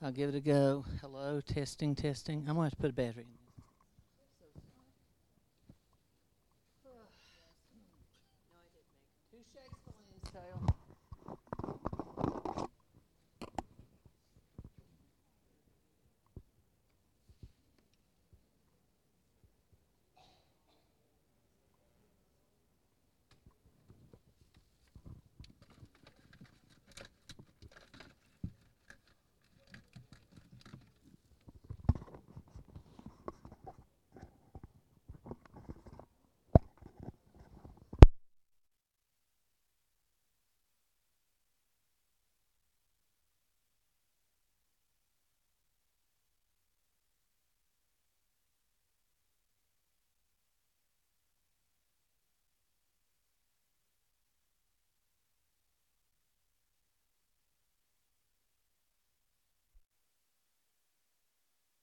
I'll give it a go. Hello, testing, testing. I'm going to have to put a battery in.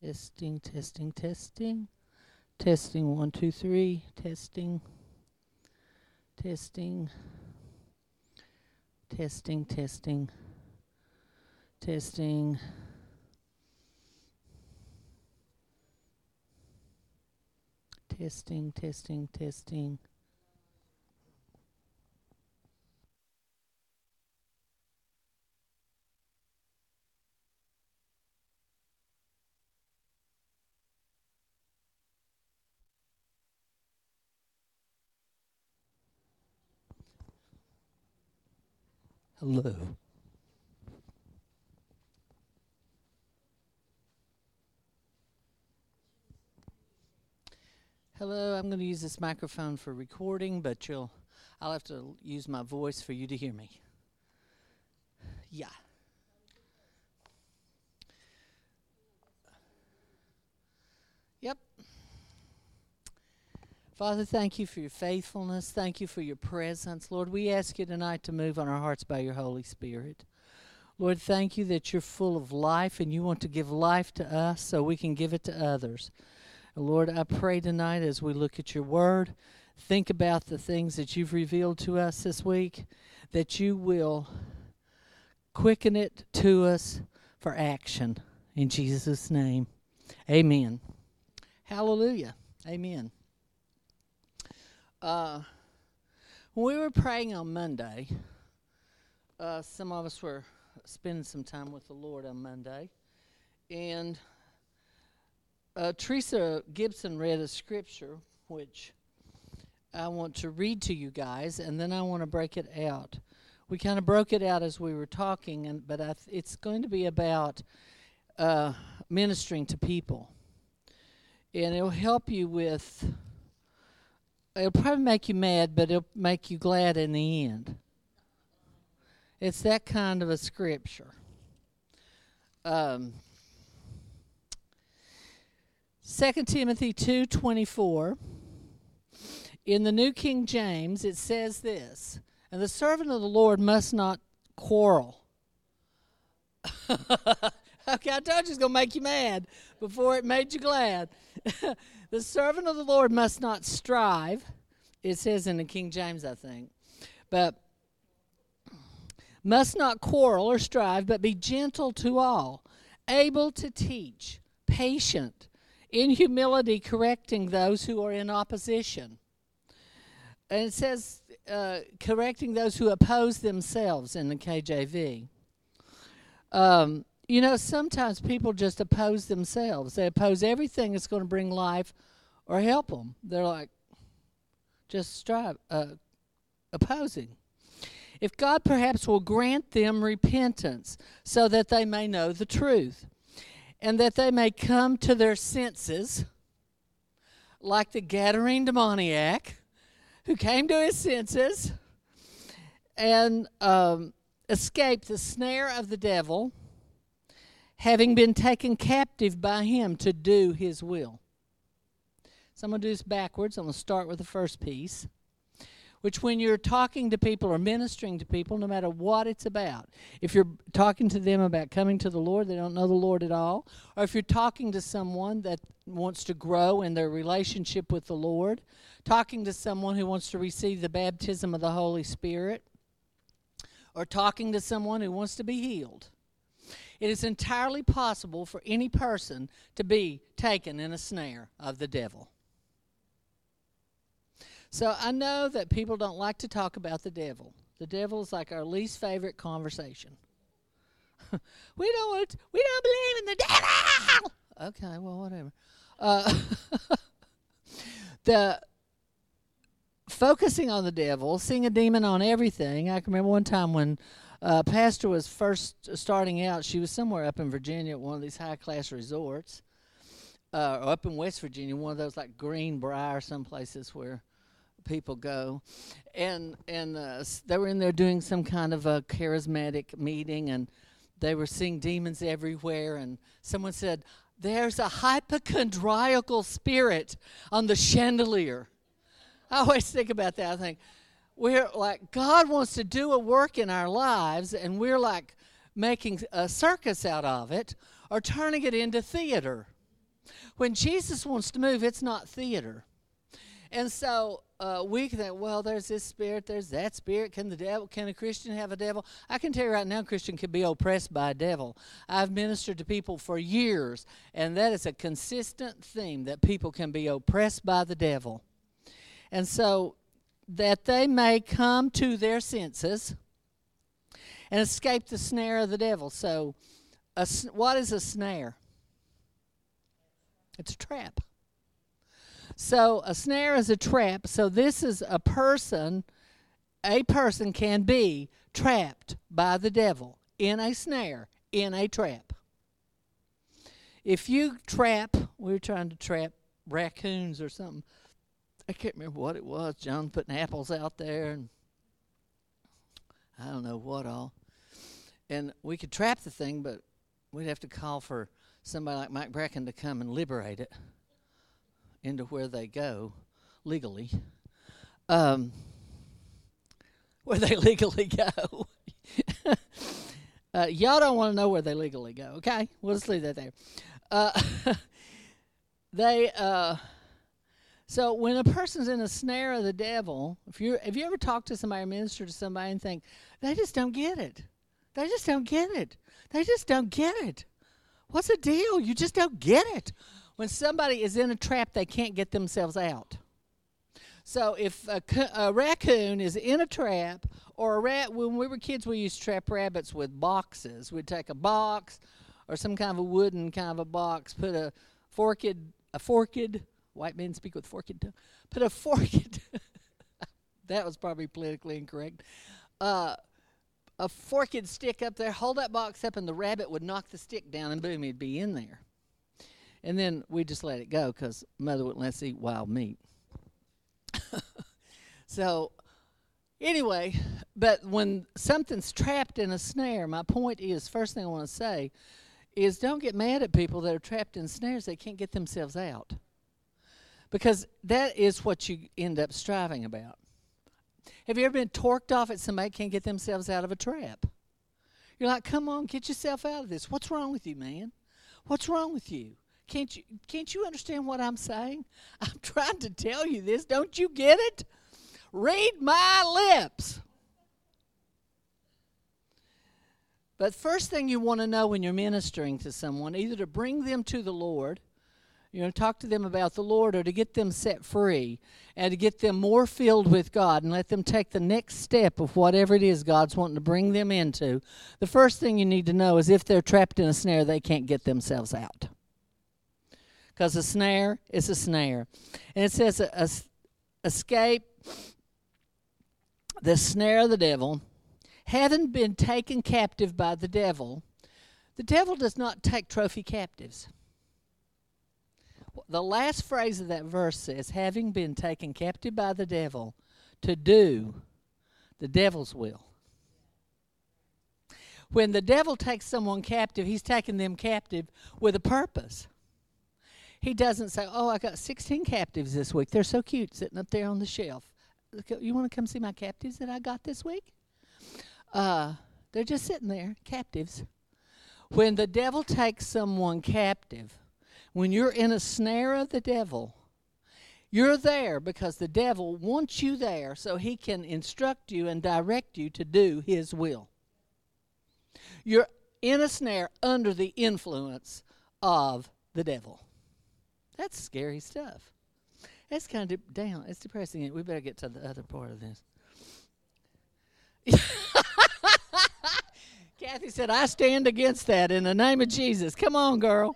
Testing, testing, testing. Testing, 1, 2, 3. Testing, testing, testing, testing, testing. Testing, testing, testing. Hello. Hello, I'm going to use this microphone for recording, but I'll have to use my voice for you to hear me. Yeah. Yep. Father, thank you for your faithfulness. Thank you for your presence. Lord, we ask you tonight to move on our hearts by your Holy Spirit. Lord, thank you that you're full of life and you want to give life to us so we can give it to others. Lord, I pray tonight as we look at your word, think about the things that you've revealed to us this week, that you will quicken it to us for action. In Jesus' name, amen. Hallelujah. Amen. When we were praying on Monday, some of us were spending some time with the Lord on Monday, and Teresa Gibson read a scripture which I want to read to you guys, and then I want to break it out. We kind of broke it out as we were talking, but it's going to be about ministering to people, and it'll help you with... It'll probably make you mad, but it'll make you glad in the end. It's that kind of a scripture. Second Timothy 2:24. In the New King James, it says this, and the servant of the Lord must not quarrel. Okay, I told you it's going to make you mad before it made you glad. The servant of the Lord must not strive. It says in the King James, I think. But must not quarrel or strive, but be gentle to all, able to teach, patient, in humility correcting those who are in opposition. And it says correcting those who oppose themselves in the KJV. You know, sometimes people just oppose themselves. They oppose everything that's going to bring life or help them. They're like, just strive, opposing. If God perhaps will grant them repentance so that they may know the truth and that they may come to their senses, like the Gadarene demoniac who came to his senses and escape the snare of the devil, having been taken captive by him to do his will. So I'm going to do this backwards. I'm going to start with the first piece, which when you're talking to people or ministering to people, no matter what it's about, if you're talking to them about coming to the Lord, they don't know the Lord at all, or if you're talking to someone that wants to grow in their relationship with the Lord, talking to someone who wants to receive the baptism of the Holy Spirit, or talking to someone who wants to be healed. It is entirely possible for any person to be taken in a snare of the devil. So I know that people don't like to talk about the devil. The devil is like our least favorite conversation. We don't believe in the devil. Okay, well, whatever. The focusing on the devil, seeing a demon on everything. I can remember one time when Pastor was first starting out. She was somewhere up in Virginia at one of these high-class resorts, or up in West Virginia, one of those like Greenbrier, some places where people go, and they were in there doing some kind of a charismatic meeting, and they were seeing demons everywhere, and someone said, "There's a hypochondriacal spirit on the chandelier." I always think about that. I think, we're like, God wants to do a work in our lives, and we're like making a circus out of it or turning it into theater. When Jesus wants to move, it's not theater. And so we can think, well, there's this spirit, there's that spirit. Can a Christian have a devil? I can tell you right now, a Christian can be oppressed by a devil. I've ministered to people for years, and that is a consistent theme, that people can be oppressed by the devil. And so that they may come to their senses and escape the snare of the devil. So what is a snare? It's a trap. So a snare is a trap. So this is a person can be trapped by the devil in a snare, in a trap. If you trap, we were trying to trap raccoons or something. I can't remember what it was. John putting apples out there and I don't know what all. And we could trap the thing, but we'd have to call for somebody like Mike Bracken to come and liberate it into where they go legally, where they legally go. Y'all don't want to know where they legally go, okay? We'll just leave that there. So when a person's in a snare of the devil, if you ever talk to somebody, minister to somebody, and think, they just don't get it. What's the deal? You just don't get it. When somebody is in a trap, they can't get themselves out. So if a raccoon is in a trap, or a rat, when we were kids, we used to trap rabbits with boxes. We'd take a box or some kind of a wooden kind of a box, put a forked white men speak with forked tongue. Put a forked, that was probably politically incorrect, a forked stick up there, hold that box up, and the rabbit would knock the stick down, and boom, he'd be in there. And then we just let it go because Mother wouldn't let us eat wild meat. So anyway, but when something's trapped in a snare, my point is, first thing I want to say is don't get mad at people that are trapped in snares. They can't get themselves out. Because that is what you end up striving about. Have you ever been torqued off at somebody that can't get themselves out of a trap? You're like, come on, get yourself out of this. What's wrong with you, man? What's wrong with you? Can't you understand what I'm saying? I'm trying to tell you this. Don't you get it? Read my lips. But first thing you want to know when you're ministering to someone, either to bring them to the Lord, you know, talk to them about the Lord, or to get them set free and to get them more filled with God and let them take the next step of whatever it is God's wanting to bring them into. The first thing you need to know is if they're trapped in a snare, they can't get themselves out. Because a snare is a snare. And it says, escape the snare of the devil, having been taken captive by the devil. The devil does not take trophy captives. The last phrase of that verse says, having been taken captive by the devil to do the devil's will. When the devil takes someone captive, he's taking them captive with a purpose. He doesn't say, oh, I got 16 captives this week. They're so cute sitting up there on the shelf. You want to come see my captives that I got this week? They're just sitting there, captives. When the devil takes someone captive, when you're in a snare of the devil, you're there because the devil wants you there so he can instruct you and direct you to do his will. You're in a snare under the influence of the devil. That's scary stuff. That's kind of down. It's depressing. We better get to the other part of this. Kathy said, I stand against that in the name of Jesus. Come on, girl.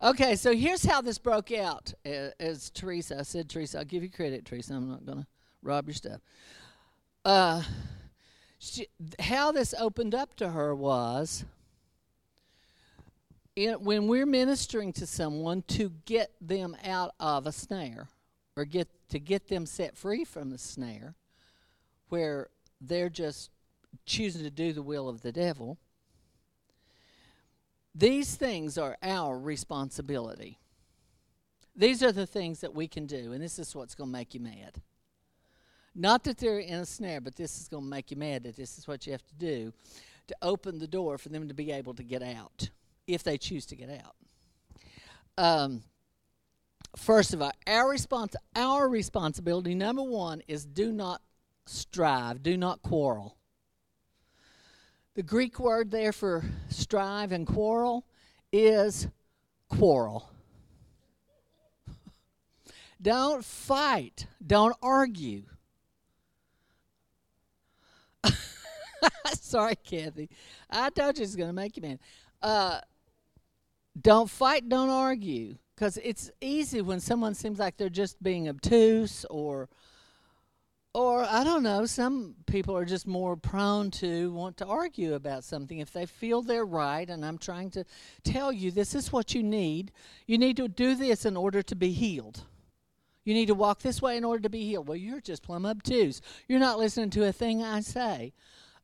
Okay, so here's how this broke out. As Teresa, I said, Teresa, I'll give you credit, Teresa. I'm not going to rob your stuff. How this opened up to her was, when we're ministering to someone to get them out of a snare or get them set free from the snare where they're just choosing to do the will of the devil, these things are our responsibility. These are the things that we can do, and this is what's going to make you mad. Not that they're in a snare, but this is going to make you mad that this is what you have to do to open the door for them to be able to get out, if they choose to get out. First of all, our responsibility, number one, is do not strive, do not quarrel. The Greek word there for strive and quarrel is quarrel. Don't fight, don't argue. Sorry, Kathy. I told you it's going to make you mad. Don't fight, don't argue, because it's easy when someone seems like they're just being obtuse or I don't know, some people are just more prone to want to argue about something if they feel they're right, and I'm trying to tell you this is what you need. You need to do this in order to be healed. You need to walk this way in order to be healed. Well, you're just plumb obtuse. You're not listening to a thing I say.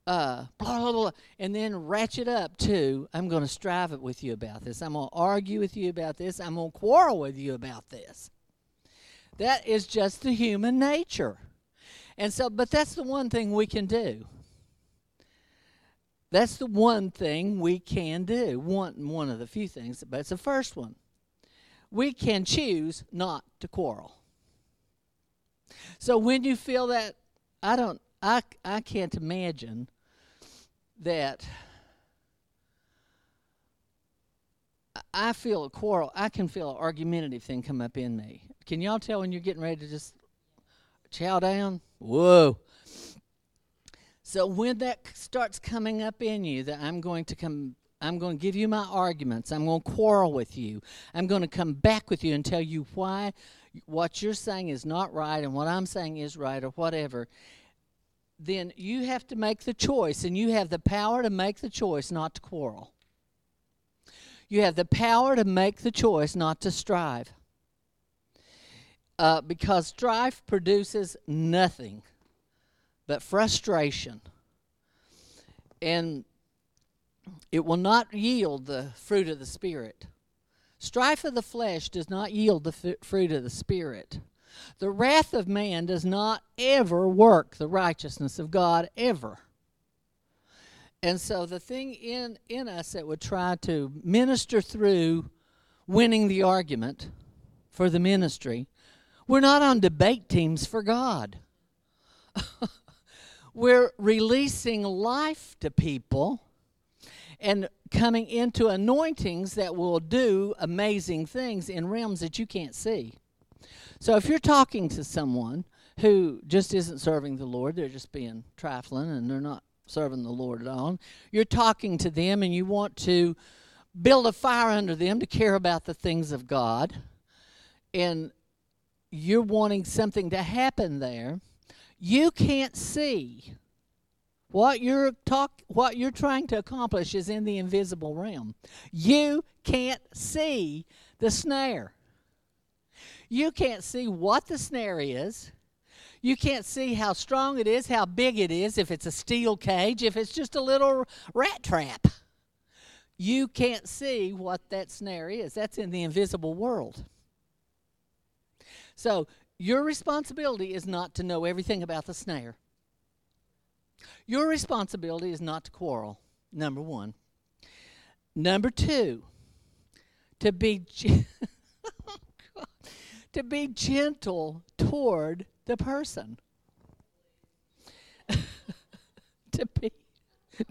Blah, blah, blah, and then ratchet up to, I'm going to strive it with you about this. I'm going to argue with you about this. I'm going to quarrel with you about this. That is just the human nature. And so, but that's the one thing we can do. That's the one thing we can do. One of the few things, but it's the first one. We can choose not to quarrel. So when you feel that, I can't imagine that I feel a quarrel. I can feel an argumentative thing come up in me. Can y'all tell when you're getting ready to just chow down? Whoa. So when that starts coming up in you, that I'm going to give you my arguments. I'm going to quarrel with you. I'm going to come back with you and tell you why what you're saying is not right and what I'm saying is right or whatever. Then you have to make the choice, and you have the power to make the choice not to quarrel. You have the power to make the choice not to strive. Because strife produces nothing but frustration. And it will not yield the fruit of the Spirit. Strife of the flesh does not yield the fruit of the Spirit. The wrath of man does not ever work the righteousness of God, ever. And so the thing in us that would try to minister through winning the argument for the ministry, we're not on debate teams for God. We're releasing life to people and coming into anointings that will do amazing things in realms that you can't see. So if you're talking to someone who just isn't serving the Lord, they're just being trifling and they're not serving the Lord at all, you're talking to them and you want to build a fire under them to care about the things of God, and you're wanting something to happen there, you can't see what you're trying to accomplish is in the invisible realm. You can't see the snare. You can't see what the snare is. You can't see how strong it is, how big it is, if it's a steel cage, if it's just a little rat trap. You can't see what that snare is. That's in the invisible world. So your responsibility is not to know everything about the snare. Your responsibility is not to quarrel, number one. Number two, to be gentle toward the person. to be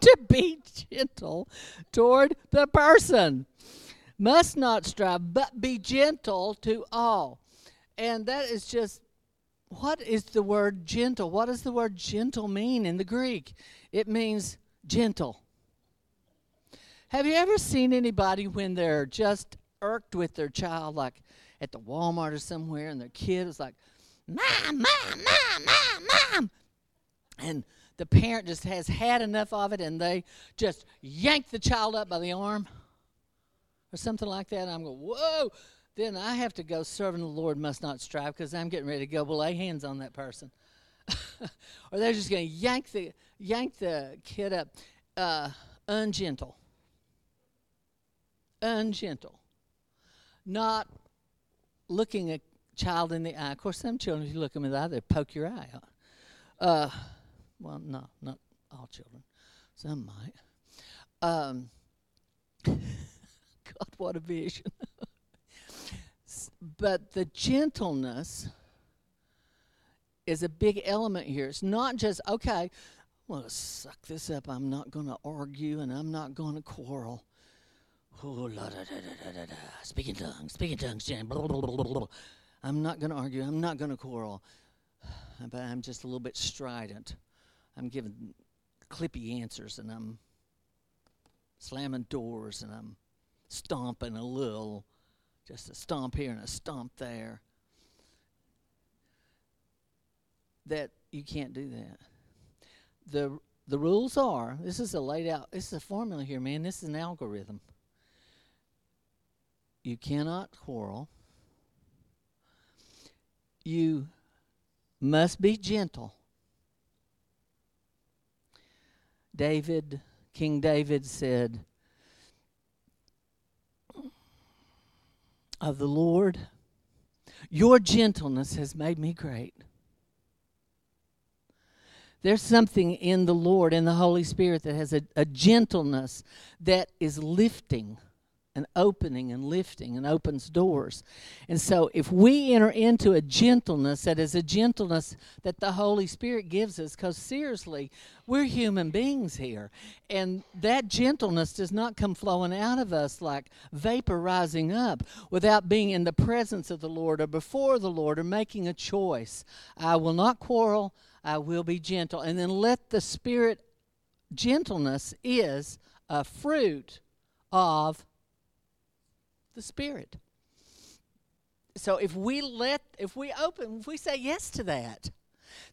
to be gentle toward the person. Must not strive, but be gentle to all. And that is just, what is the word gentle? What does the word gentle mean in the Greek? It means gentle. Have you ever seen anybody when they're just irked with their child, like at the Walmart or somewhere, and their kid is like, "Mom, mom, mom, mom, mom," and the parent just has had enough of it, and they just yank the child up by the arm or something like that? And I'm going, whoa. Then I have to go, serving the Lord must not strive, because I'm getting ready to go lay hands on that person. Or they're just going to yank the kid up. Ungentle. Ungentle. Not looking a child in the eye. Of course, some children, if you look them in the eye, they poke your eye out. Well, no, not all children. Some might. God, what a vision. But the gentleness is a big element here. It's not just, okay, I'm going to suck this up. I'm not going to argue, and I'm not going to quarrel. Oh, la, da, da, da, da, da. Speaking tongues, Jan. Blah, blah, blah, blah, blah. I'm not going to argue. I'm not going to quarrel. But I'm just a little bit strident. I'm giving clippy answers, and I'm slamming doors, and I'm stomping a little. Just a stomp here and a stomp there. That you can't do that. The rules are, this is a laid out, this is a formula here, man. This is an algorithm. You cannot quarrel. You must be gentle. David, King David said, of the Lord, your gentleness has made me great. There's something in the Lord, in the Holy Spirit, that has a gentleness that is lifting and opening and lifting and opens doors. And so if we enter into a gentleness that is a gentleness that the Holy Spirit gives us, because seriously, we're human beings here, and that gentleness does not come flowing out of us like vapor rising up without being in the presence of the Lord or before the Lord or making a choice. I will not quarrel, I will be gentle. And then let the Spirit, gentleness is a fruit of the Spirit. So if we say yes to that,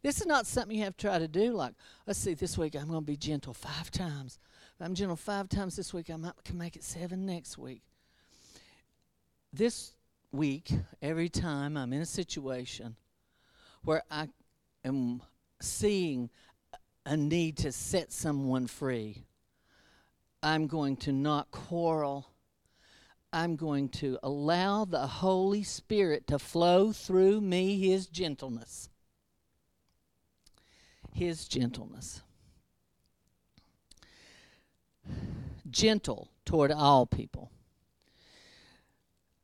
this is not something you have to try to do. Like, let's see, this week I'm going to be gentle 5 times. If I'm gentle 5 times this week, I might can make it 7 next week. This week, every time I'm in a situation where I am seeing a need to set someone free, I'm going to not quarrel. I'm going to allow the Holy Spirit to flow through me, His gentleness. His gentleness. Gentle toward all people.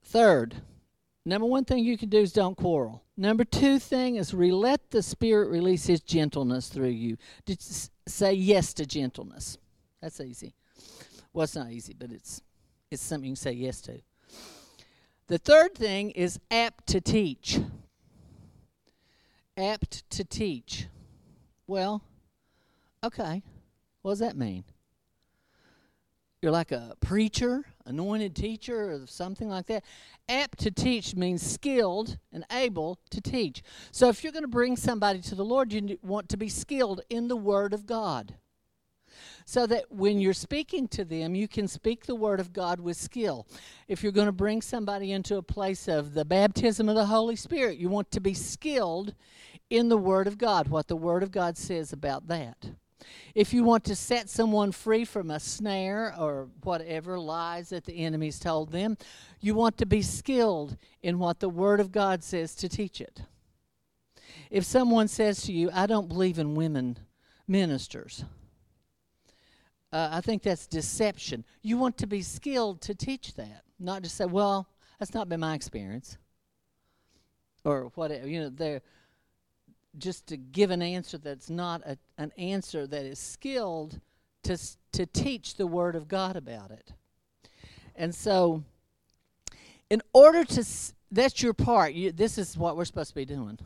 Third, number one thing you can do is don't quarrel. Number 2 thing is let the Spirit release His gentleness through you. Just say yes to gentleness. That's easy. Well, it's not easy, but it's something you can say yes to. The third thing is apt to teach. Apt to teach. Well, okay. What does that mean? You're like a preacher, anointed teacher, or something like that. Apt to teach means skilled and able to teach. So if you're going to bring somebody to the Lord, you want to be skilled in the Word of God, so that when you're speaking to them, you can speak the Word of God with skill. If you're going to bring somebody into a place of the baptism of the Holy Spirit, you want to be skilled in the Word of God, what the Word of God says about that. If you want to set someone free from a snare or whatever lies that the enemy's told them, you want to be skilled in what the Word of God says to teach it. If someone says to you, I don't believe in women ministers, I think that's deception. You want to be skilled to teach that, not just say, well, that's not been my experience. Or whatever, they're just to give an answer that's not an answer that is skilled to teach the Word of God about it. And so, in order to, that's your part. This is what we're supposed to be doing.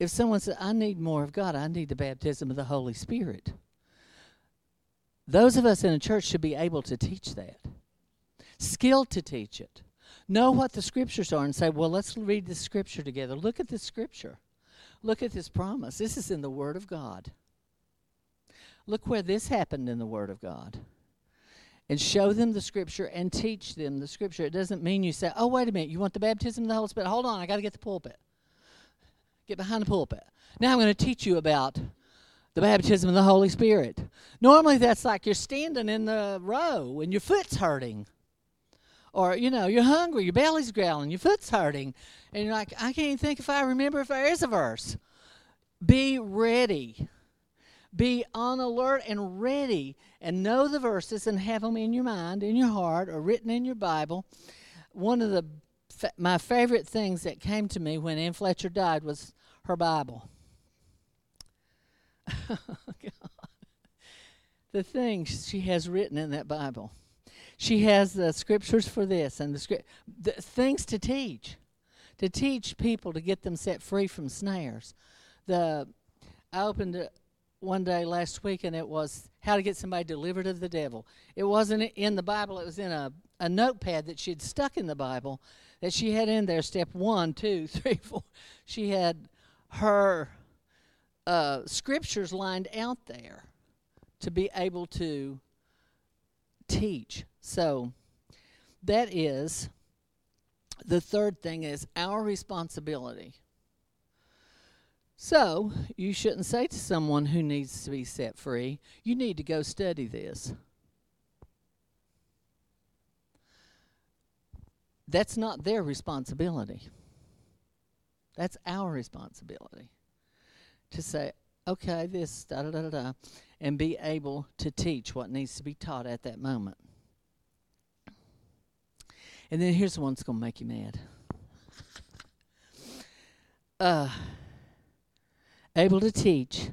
If someone says, I need more of God, I need the baptism of the Holy Spirit, those of us in a church should be able to teach that, skilled to teach it. Know what the Scriptures are and say, well, let's read the Scripture together. Look at this Scripture. Look at this promise. This is in the Word of God. Look where this happened in the Word of God. And show them the Scripture and teach them the Scripture. It doesn't mean you say, oh, wait a minute, you want the baptism of the Holy Spirit? Hold on, I got to get the pulpit. Get behind the pulpit. Now I'm going to teach you about the baptism of the Holy Spirit. Normally that's like you're standing in the row and your foot's hurting. Or, you know, you're hungry, your belly's growling, your foot's hurting. And you're like, I can't think if I remember if there is a verse. Be ready. Be on alert and ready. And know the verses and have them in your mind, in your heart, or written in your Bible. One of the my favorite things that came to me when Ann Fletcher died was her Bible. Oh, God. The things she has written in that Bible. She has the Scriptures for this and the things to teach people to get them set free from snares. I opened it one day last week, and it was how to get somebody delivered of the devil. It wasn't in the Bible. It was in a notepad that she'd stuck in the Bible that she had in there, step 1, 2, 3, 4. She had her Scriptures lined out there to be able to teach. So that is the third thing, is our responsibility. So you shouldn't say to someone who needs to be set free, you need to go study this. That's not their responsibility. That's our responsibility to say, okay, this, da-da-da-da-da, and be able to teach what needs to be taught at that moment. And then here's the one that's going to make you mad. Able to teach,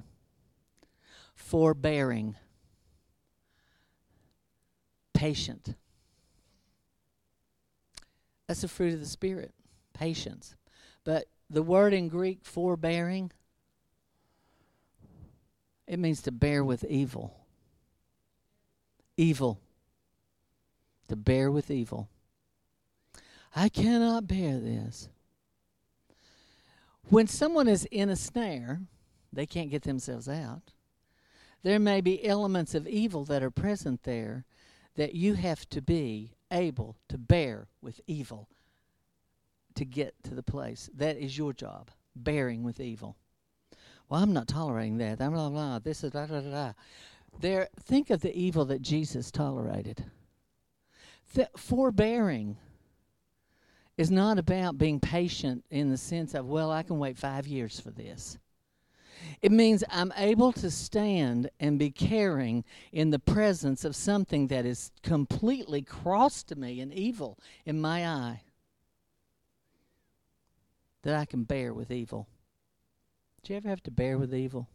forbearing, patient. That's the fruit of the Spirit, patience. But the word in Greek, forbearing, it means to bear with evil. Evil. To bear with evil. I cannot bear this. When someone is in a snare, they can't get themselves out. There may be elements of evil that are present there that you have to be able to bear with evil to get to the place. That is your job, bearing with evil. Well, I'm not tolerating that. Blah, blah, blah. This is blah, blah, blah. There, think of the evil that Jesus tolerated. Forbearing is not about being patient in the sense of, well, I can wait 5 years for this. It means I'm able to stand and be caring in the presence of something that is completely cross to me and evil in my eye. That I can bear with evil. Do you ever have to bear with evil?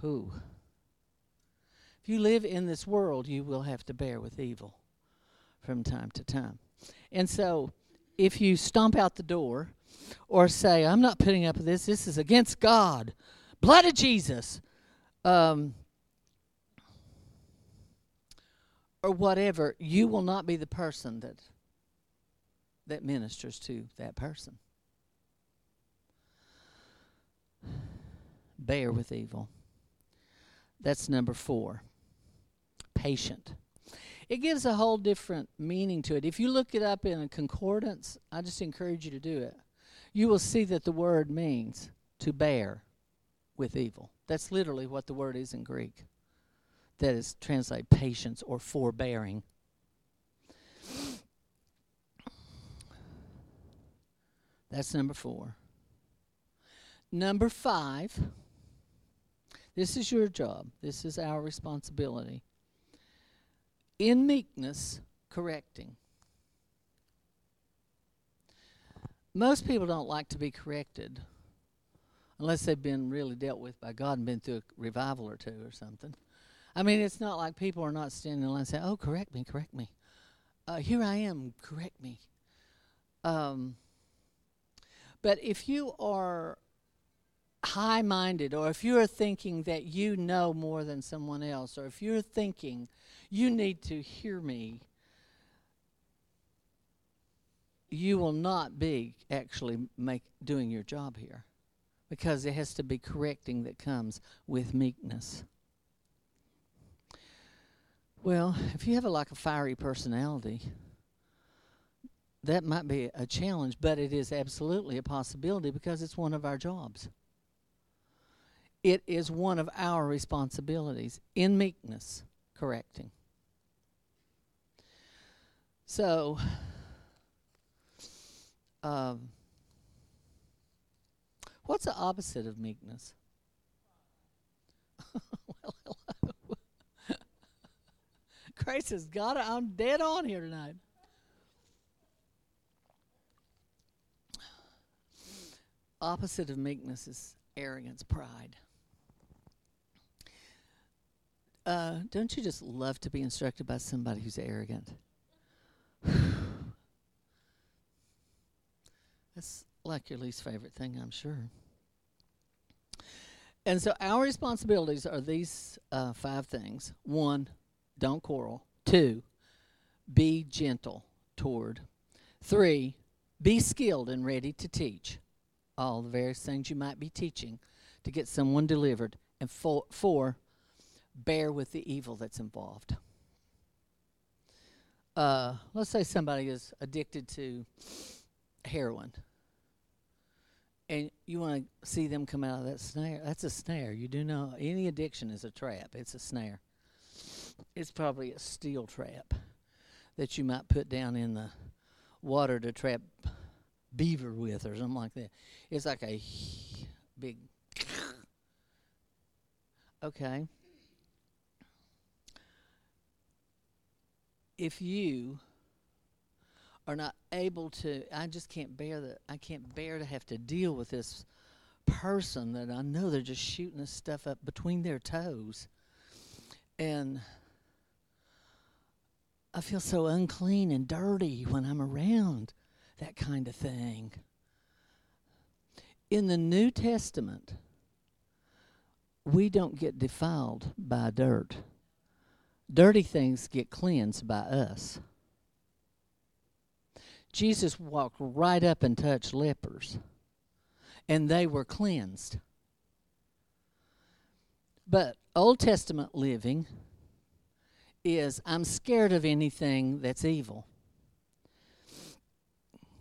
Who? If you live in this world, you will have to bear with evil from time to time. And so if you stomp out the door or say, I'm not putting up with this, this is against God, blood of Jesus, or whatever, you will not be the person that ministers to that person. Bear with evil. That's number 4. Patient. It gives a whole different meaning to it. If you look it up in a concordance, I just encourage you to do it. You will see that the word means to bear with evil. That's literally what the word is in Greek. That is translated patience or forbearing. That's number 4. Number 5, this is your job. This is our responsibility. In meekness, correcting. Most people don't like to be corrected unless they've been really dealt with by God and been through a revival or two or something. I mean, it's not like people are not standing in line and saying, oh, correct me. Here I am, correct me. But if you are high-minded, or if you're thinking that you know more than someone else, or if you're thinking you need to hear me, you will not be actually doing your job here, because it has to be correcting that comes with meekness. Well, if you have a fiery personality, that might be a challenge, but it is absolutely a possibility, because it's one of our jobs. It is one of our responsibilities, in meekness, correcting. So, what's the opposite of meekness? Well, hello. Grace has got it. I'm dead on here tonight. Opposite of meekness is arrogance, pride. Don't you just love to be instructed by somebody who's arrogant? That's like your least favorite thing, I'm sure. And so our responsibilities are these 5 things. 1, don't quarrel. 2, be gentle toward. 3, be skilled and ready to teach all the various things you might be teaching to get someone delivered. And 4, bear with the evil that's involved. Let's say somebody is addicted to heroin, and you want to see them come out of that snare. That's a snare. You do know any addiction is a trap. It's a snare. It's probably a steel trap that you might put down in the water to trap beaver with or something like that. It's like a big... Okay. If you are not able to, I can't bear to have to deal with this person that I know they're just shooting this stuff up between their toes. And I feel so unclean and dirty when I'm around that kind of thing. In the New Testament, we don't get defiled by dirt. Dirty things get cleansed by us. Jesus walked right up and touched lepers, and they were cleansed. But Old Testament living is, I'm scared of anything that's evil.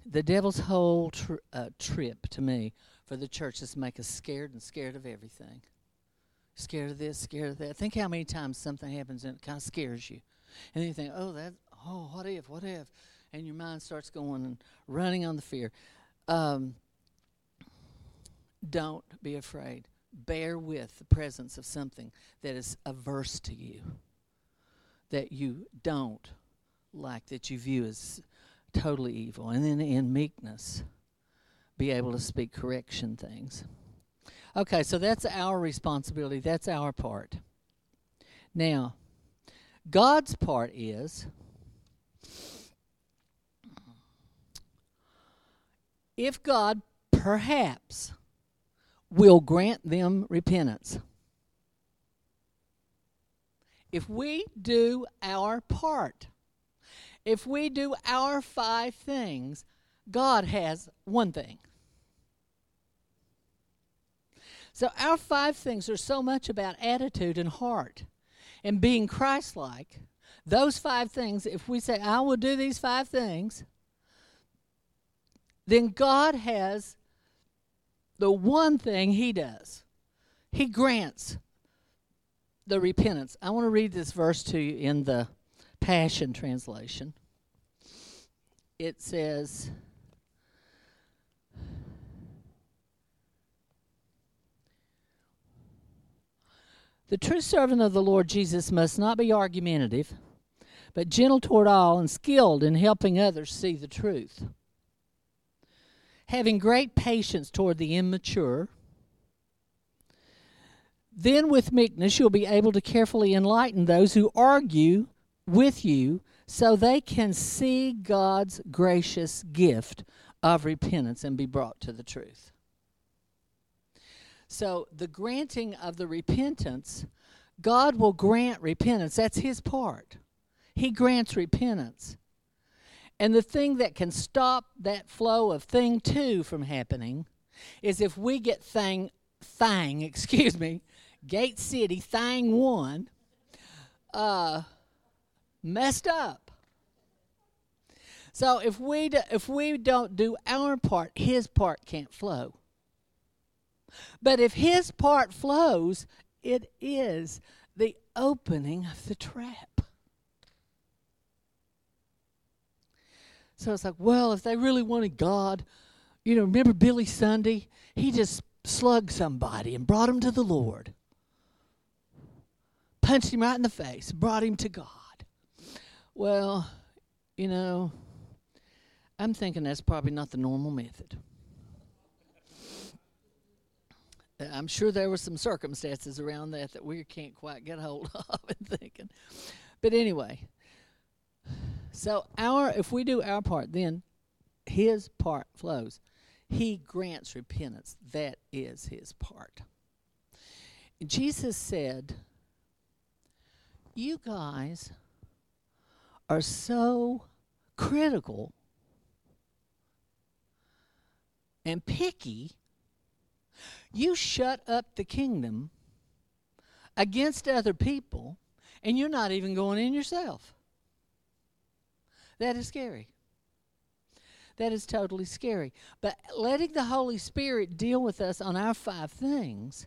The devil's whole trip to me for the church is to make us scared of everything. Scared of this, scared of that. Think how many times something happens and it kind of scares you. And then you think, what if? And your mind starts going and running on the fear. Don't be afraid. Bear with the presence of something that is averse to you, that you don't like, that you view as totally evil. And then in meekness, be able to speak correction things. Okay, so that's our responsibility. That's our part. Now, God's part is, if God perhaps will grant them repentance. If we do our part, if we do our 5 things, God has one thing. So our 5 things are so much about attitude and heart and being Christ-like. Those 5 things, if we say, I will do these 5 things, then God has the one thing He does. He grants the repentance. I want to read this verse to you in the Passion Translation. It says, the true servant of the Lord Jesus must not be argumentative, but gentle toward all and skilled in helping others see the truth, having great patience toward the immature, Then with meekness you'll be able to carefully enlighten those who argue with you so they can see God's gracious gift of repentance and be brought to the truth. So the granting of the repentance, God will grant repentance. That's his part. He grants repentance. And the thing that can stop that flow of thing two from happening is if we get Gate City, thing one, messed up. So if we don't do our part, his part can't flow. But if his part flows, it is the opening of the trap. So it's like, well, if they really wanted God, you know, remember Billy Sunday? He just slugged somebody and brought him to the Lord. Punched him right in the face, brought him to God. Well, you know, I'm thinking that's probably not the normal method. I'm sure there were some circumstances around that we can't quite get a hold of and thinking. But anyway, so if we do our part, then his part flows. He grants repentance. That is his part. And Jesus said, you guys are so critical and picky. You shut up the kingdom against other people, and you're not even going in yourself. That is scary. That is totally scary. But letting the Holy Spirit deal with us on our five things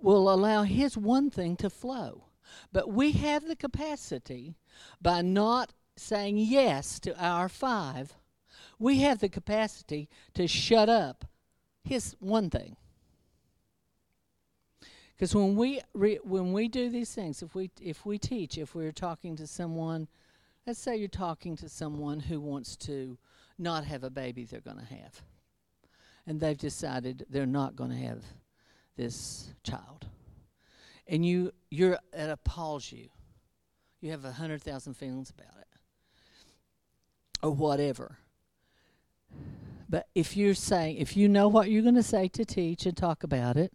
will allow his one thing to flow. But we have the capacity, by not saying yes to our five, we have the capacity to shut up his one thing. Because when we do these things, if we teach, if we're talking to someone, let's say you're talking to someone who wants to not have a baby they're going to have, and they've decided they're not going to have this child, and you're it appalls you, you have 100,000 feelings about it, or whatever. But if you know what you're going to say to teach and talk about it.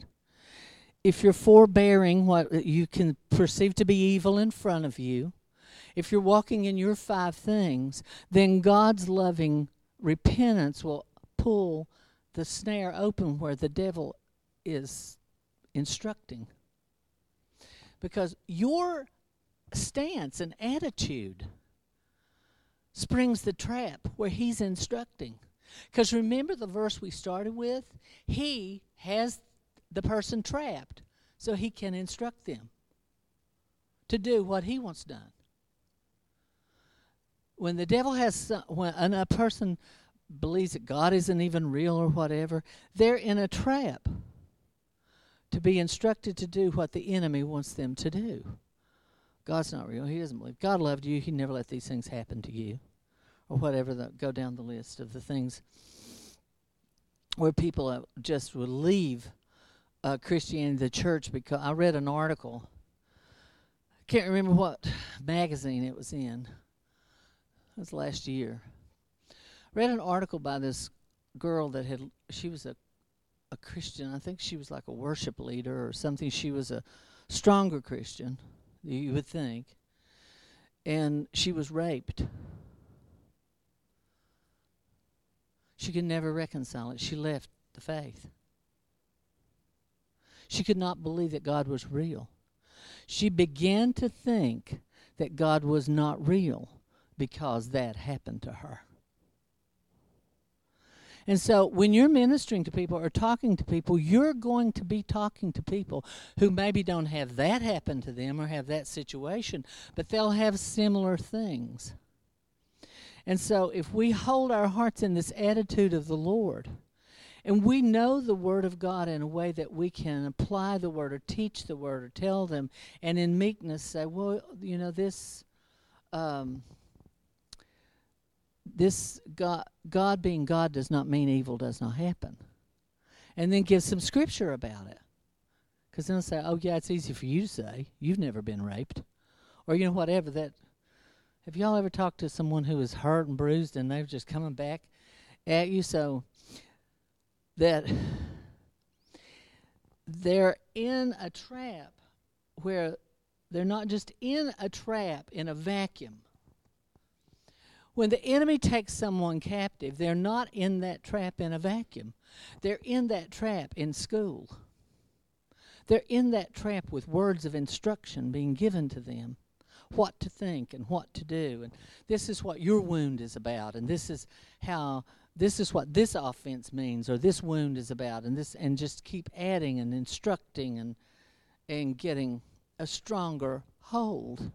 If you're forbearing what you can perceive to be evil in front of you, if you're walking in your five things, then God's loving repentance will pull the snare open where the devil is instructing. Because your stance and attitude springs the trap where he's instructing. Because remember the verse we started with? He has the person trapped, so he can instruct them to do what he wants done. When the devil when a person believes that God isn't even real or whatever, they're in a trap to be instructed to do what the enemy wants them to do. God's not real. He doesn't believe. God loved you. He never let these things happen to you, or whatever. Go down the list of the things where people just will leave Christianity, the church, because I read an article. I can't remember what magazine it was in. It was last year. I read an article by this girl she was a Christian. I think she was like a worship leader or something. She was a stronger Christian, you would think. And she was raped. She could never reconcile it. She left the faith. She could not believe that God was real. She began to think that God was not real because that happened to her. And so when you're ministering to people or talking to people, you're going to be talking to people who maybe don't have that happen to them or have that situation, but they'll have similar things. And so if we hold our hearts in this attitude of the Lord, and we know the Word of God in a way that we can apply the Word or teach the Word or tell them, and in meekness say, well, you know, this God being God does not mean evil does not happen. And then give some scripture about it. Because then they'll say, oh, yeah, it's easy for you to say. You've never been raped. Or, you know, whatever. That. Have y'all ever talked to someone who is hurt and bruised and they're just coming back at you? So that they're in a trap where they're not just in a trap, in a vacuum. When the enemy takes someone captive, they're not in that trap in a vacuum. They're in that trap in school. They're in that trap with words of instruction being given to them, what to think and what to do. And this is what your wound is about, and this is what this offense means, or this wound is about, and this, and just keep adding and instructing and getting a stronger hold.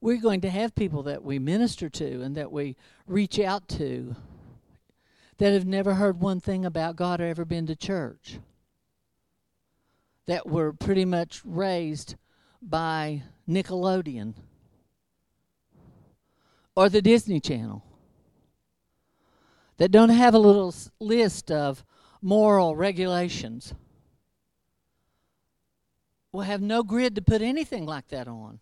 We're going to have people that we minister to and that we reach out to that have never heard one thing about God or ever been to church, that were pretty much raised by Nickelodeon or the Disney Channel, that don't have a little list of moral regulations. We'll have no grid to put anything like that on.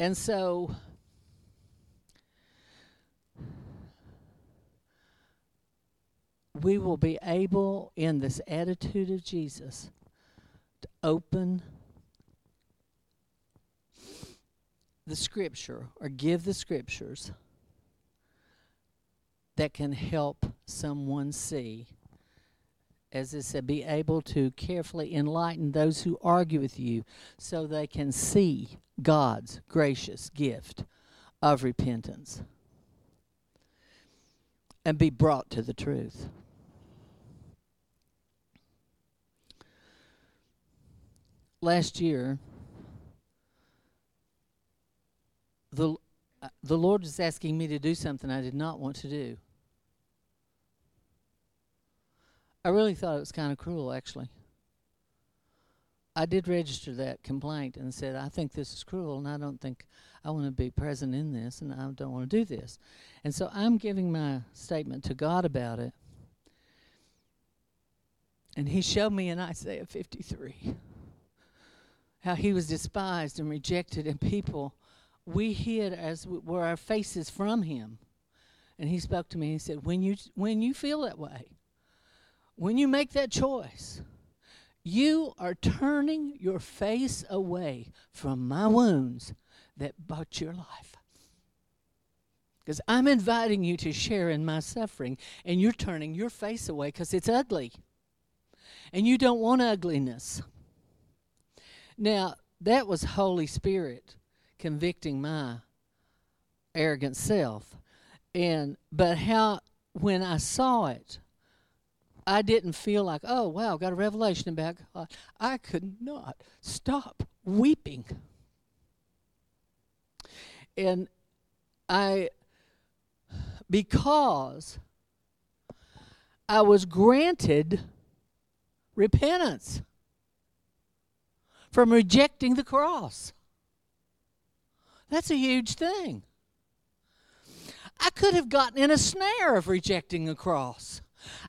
And so we will be able, in this attitude of Jesus, to open the Scripture or give the Scriptures that can help someone see. As it said, be able to carefully enlighten those who argue with you so they can see God's gracious gift of repentance and be brought to the truth. Last year, the Lord was asking me to do something I did not want to do. I really thought it was kind of cruel, actually. I did register that complaint and said, I think this is cruel, and I don't think I want to be present in this, and I don't want to do this. And so I'm giving my statement to God about it. And he showed me in Isaiah 53 how he was despised and rejected, and people we hid as were our faces from him. And he spoke to me and he said, when you feel that way, when you make that choice, you are turning your face away from my wounds that bought your life. Because I'm inviting you to share in my suffering, and you're turning your face away because it's ugly. And you don't want ugliness. Now, that was Holy Spirit convicting my arrogant self. But how, when I saw it, I didn't feel like, oh, wow, got a revelation about God. I could not stop weeping. And because I was granted repentance from rejecting the cross. That's a huge thing. I could have gotten in a snare of rejecting the cross.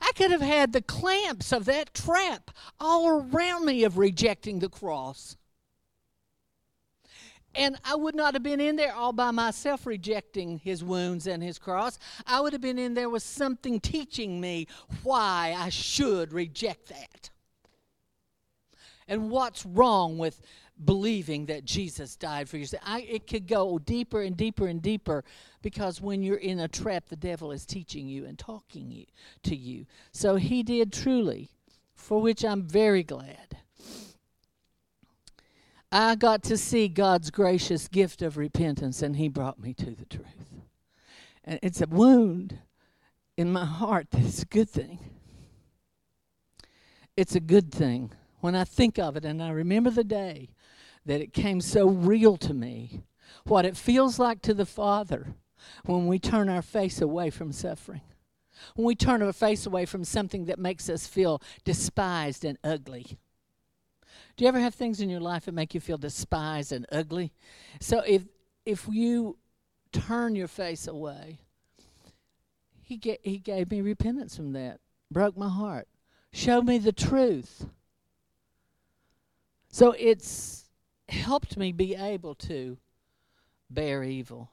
I could have had the clamps of that trap all around me of rejecting the cross. And I would not have been in there all by myself rejecting his wounds and his cross. I would have been in there with something teaching me why I should reject that. And what's wrong with believing that Jesus died for you? It could go deeper and deeper and deeper, because when you're in a trap, the devil is teaching you and talking to you. So he did truly, for which I'm very glad. I got to see God's gracious gift of repentance, and he brought me to the truth. And it's a wound in my heart that's a good thing. It's a good thing. When I think of it, and I remember the day that it came so real to me, what it feels like to the Father when we turn our face away from suffering, when we turn our face away from something that makes us feel despised and ugly. Do you ever have things in your life that make you feel despised and ugly? So if you turn your face away, he gave me repentance from that. broke my heart. Show me the truth. So it's helped me be able to bear evil.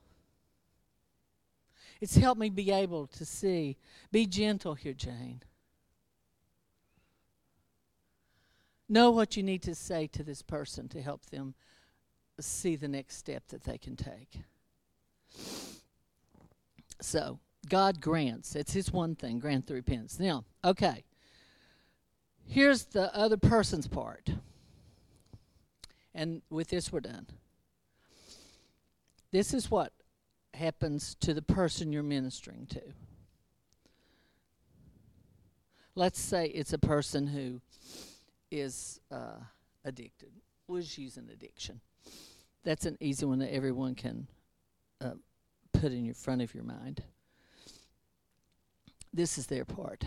It's helped me be able to see. Be gentle here, Jane. Know what you need to say to this person to help them see the next step that they can take. So, God grants. It's His one thing, grant the repentance. Now, okay. Here's the other person's part. And with this, we're done. This is what happens to the person you're ministering to. Let's say it's a person who is addicted. We'll just use an addiction. That's an easy one that everyone can put in your front of your mind. This is their part.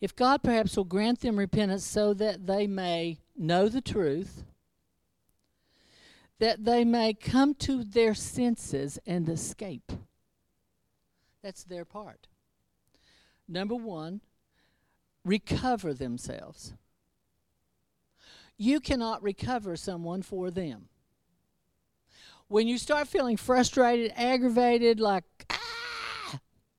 If God perhaps will grant them repentance so that they may know the truth, that they may come to their senses and escape. That's their part. Number one, recover themselves. You cannot recover someone for them. When you start feeling frustrated, aggravated, like,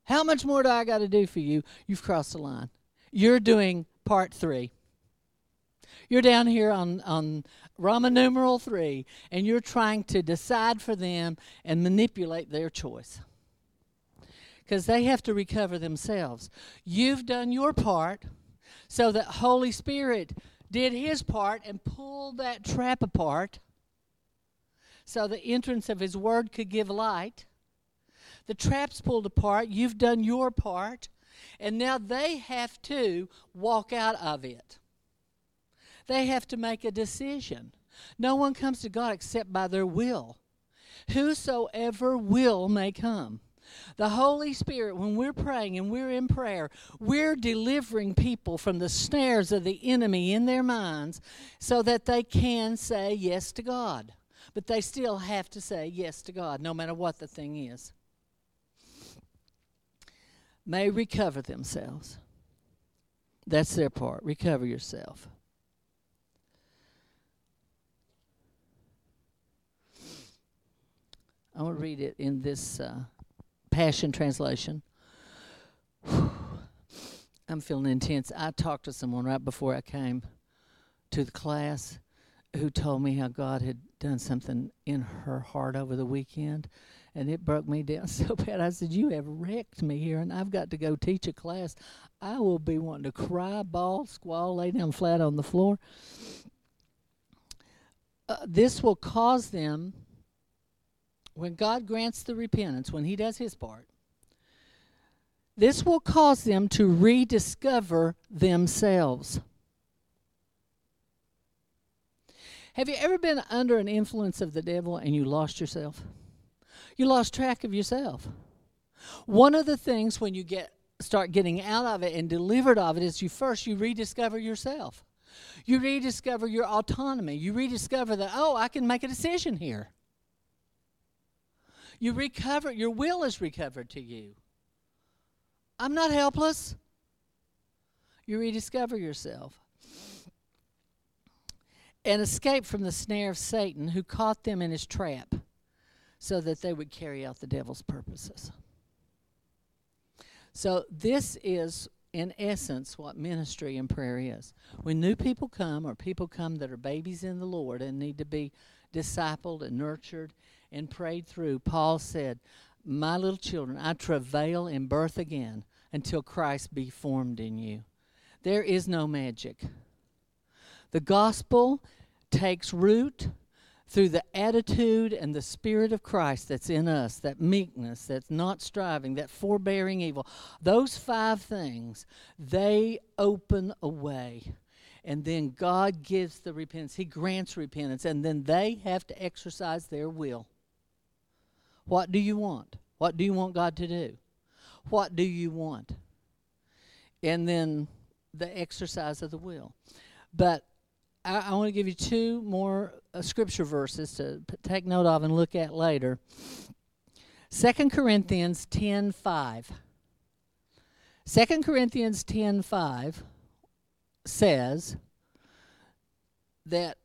how much more do I got to do for you? You've crossed the line. You're doing part three. You're down here on Roman numeral 3, and you're trying to decide for them and manipulate their choice. Because they have to recover themselves. You've done your part so that Holy Spirit did His part and pulled that trap apart so the entrance of His Word could give light. The trap's pulled apart. You've done your part. And now they have to walk out of it. They have to make a decision. No one comes to God except by their will. Whosoever will may come. The Holy Spirit, when we're praying and we're in prayer, we're delivering people from the snares of the enemy in their minds so that they can say yes to God. But they still have to say yes to God, no matter what the thing is. May recover themselves. That's their part. Recover yourself. I want to read it in this Passion Translation. Whew. I'm feeling intense. I talked to someone right before I came to the class who told me how God had done something in her heart over the weekend. And it broke me down so bad. I said, you have wrecked me here, and I've got to go teach a class. I will be wanting to cry, bawl, squall, lay down flat on the floor. This will cause them, when God grants the repentance, when He does His part, this will cause them to rediscover themselves. Have you ever been under an influence of the devil and you lost yourself? You lost track of yourself. One of the things when you start getting out of it and delivered of it is you rediscover yourself. You rediscover your autonomy. You rediscover that, I can make a decision here. You recover, your will is recovered to you. I'm not helpless. You rediscover yourself. And escape from the snare of Satan who caught them in his trap, so that they would carry out the devil's purposes. So this is, in essence, what ministry and prayer is. When new people come, or people come that are babies in the Lord and need to be discipled and nurtured and prayed through, Paul said, my little children, I travail in birth again until Christ be formed in you. There is no magic. The gospel takes root through the attitude and the Spirit of Christ that's in us, that meekness, that's not striving, that forbearing evil, those 5 things, they open a way. And then God gives the repentance. He grants repentance. And then they have to exercise their will. What do you want? What do you want God to do? What do you want? And then the exercise of the will. But I want to give you two more scripture verses to take note of and look at later. 2 Corinthians 10:5. 2 Corinthians 10:5 says that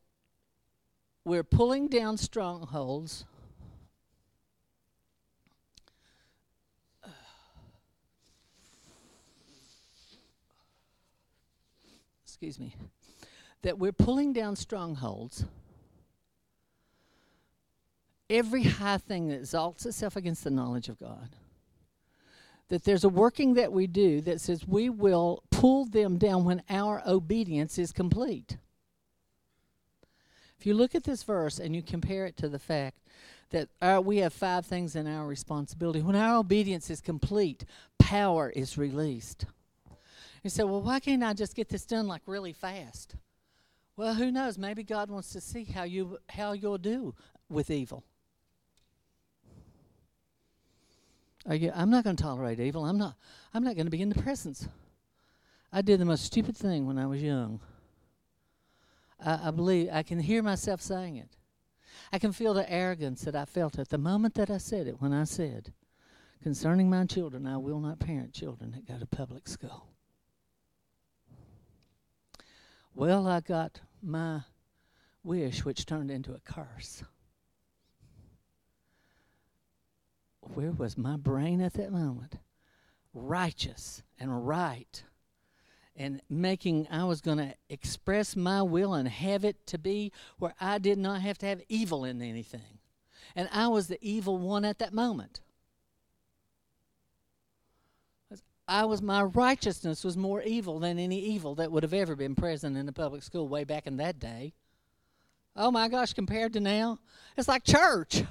we're pulling down strongholds. Excuse me. That we're pulling down strongholds. Every high thing that exalts itself against the knowledge of God. That there's a working that we do that says we will pull them down when our obedience is complete. If you look at this verse and you compare it to the fact that we have five things in our responsibility, when our obedience is complete, power is released. You say, well, why can't I just get this done like really fast? Well, who knows? Maybe God wants to see how you'll do with evil. I'm not going to tolerate evil. I'm not going to be in the presence. I did the most stupid thing when I was young. I believe I can hear myself saying it. I can feel the arrogance that I felt at the moment that I said it. When I said, "Concerning my children, I will not parent children that go to public school." Well, I got my wish, which turned into a curse. Where was my brain at that moment? Righteous and right. And I was going to express my will and have it to be where I did not have to have evil in anything. And I was the evil one at that moment. My righteousness was more evil than any evil that would have ever been present in the public school way back in that day. Oh my gosh, compared to now, it's like church.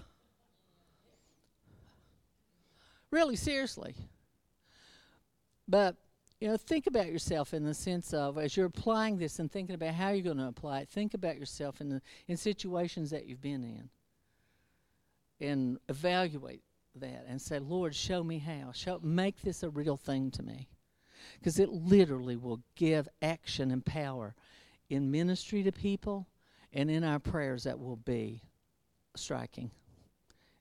Really, seriously. But, think about yourself in the sense of, as you're applying this and thinking about how you're going to apply it, think about yourself in situations that you've been in. And evaluate that and say, Lord, show me how. Make this a real thing to me. Because it literally will give action and power in ministry to people and in our prayers that will be striking.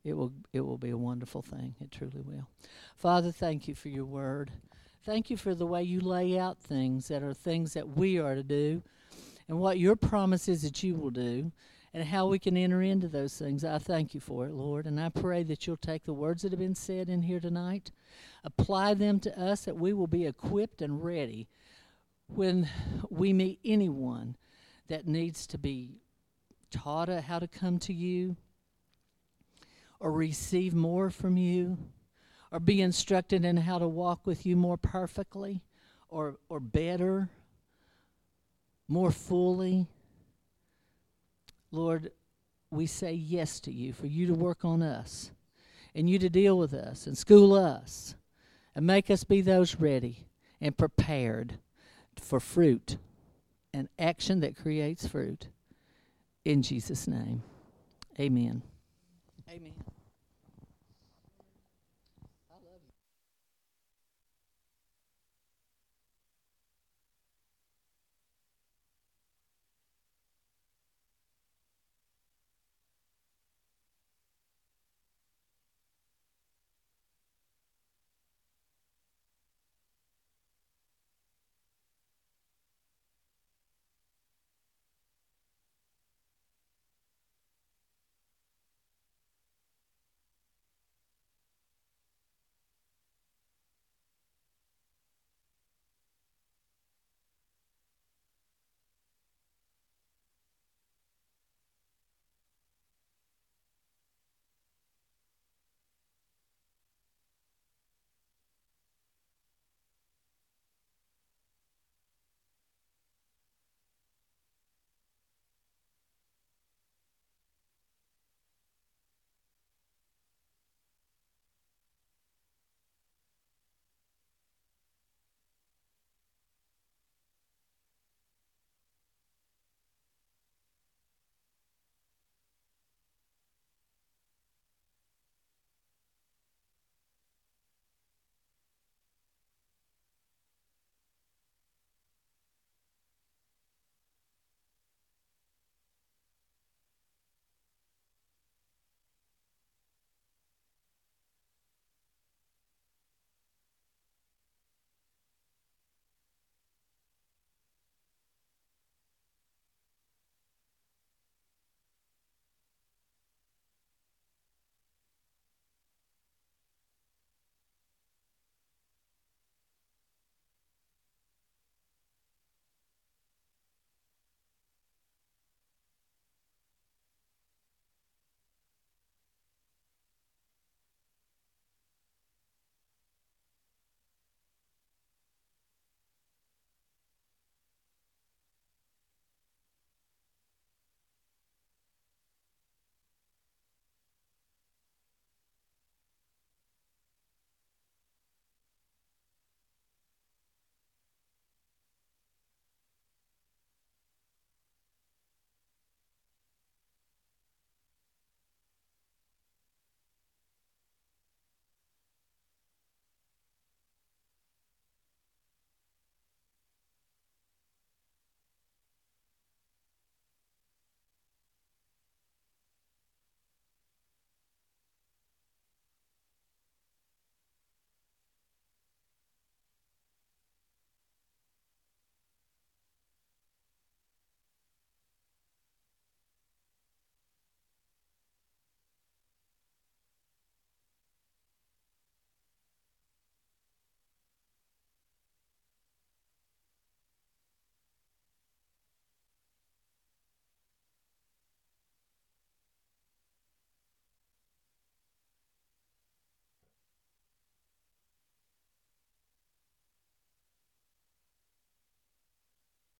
It will be a wonderful thing. It truly will. Father, thank you for your word. Thank you for the way you lay out things that we are to do and what your promise is that you will do and how we can enter into those things. I thank you for it, Lord, and I pray that you'll take the words that have been said in here tonight, apply them to us, that we will be equipped and ready when we meet anyone that needs to be taught how to come to you, or receive more from you, or be instructed in how to walk with you more perfectly, or better, more fully. Lord, we say yes to you, for you to work on us, and you to deal with us, and school us, and make us be those ready and prepared for fruit, an action that creates fruit. In Jesus' name, amen. Amen.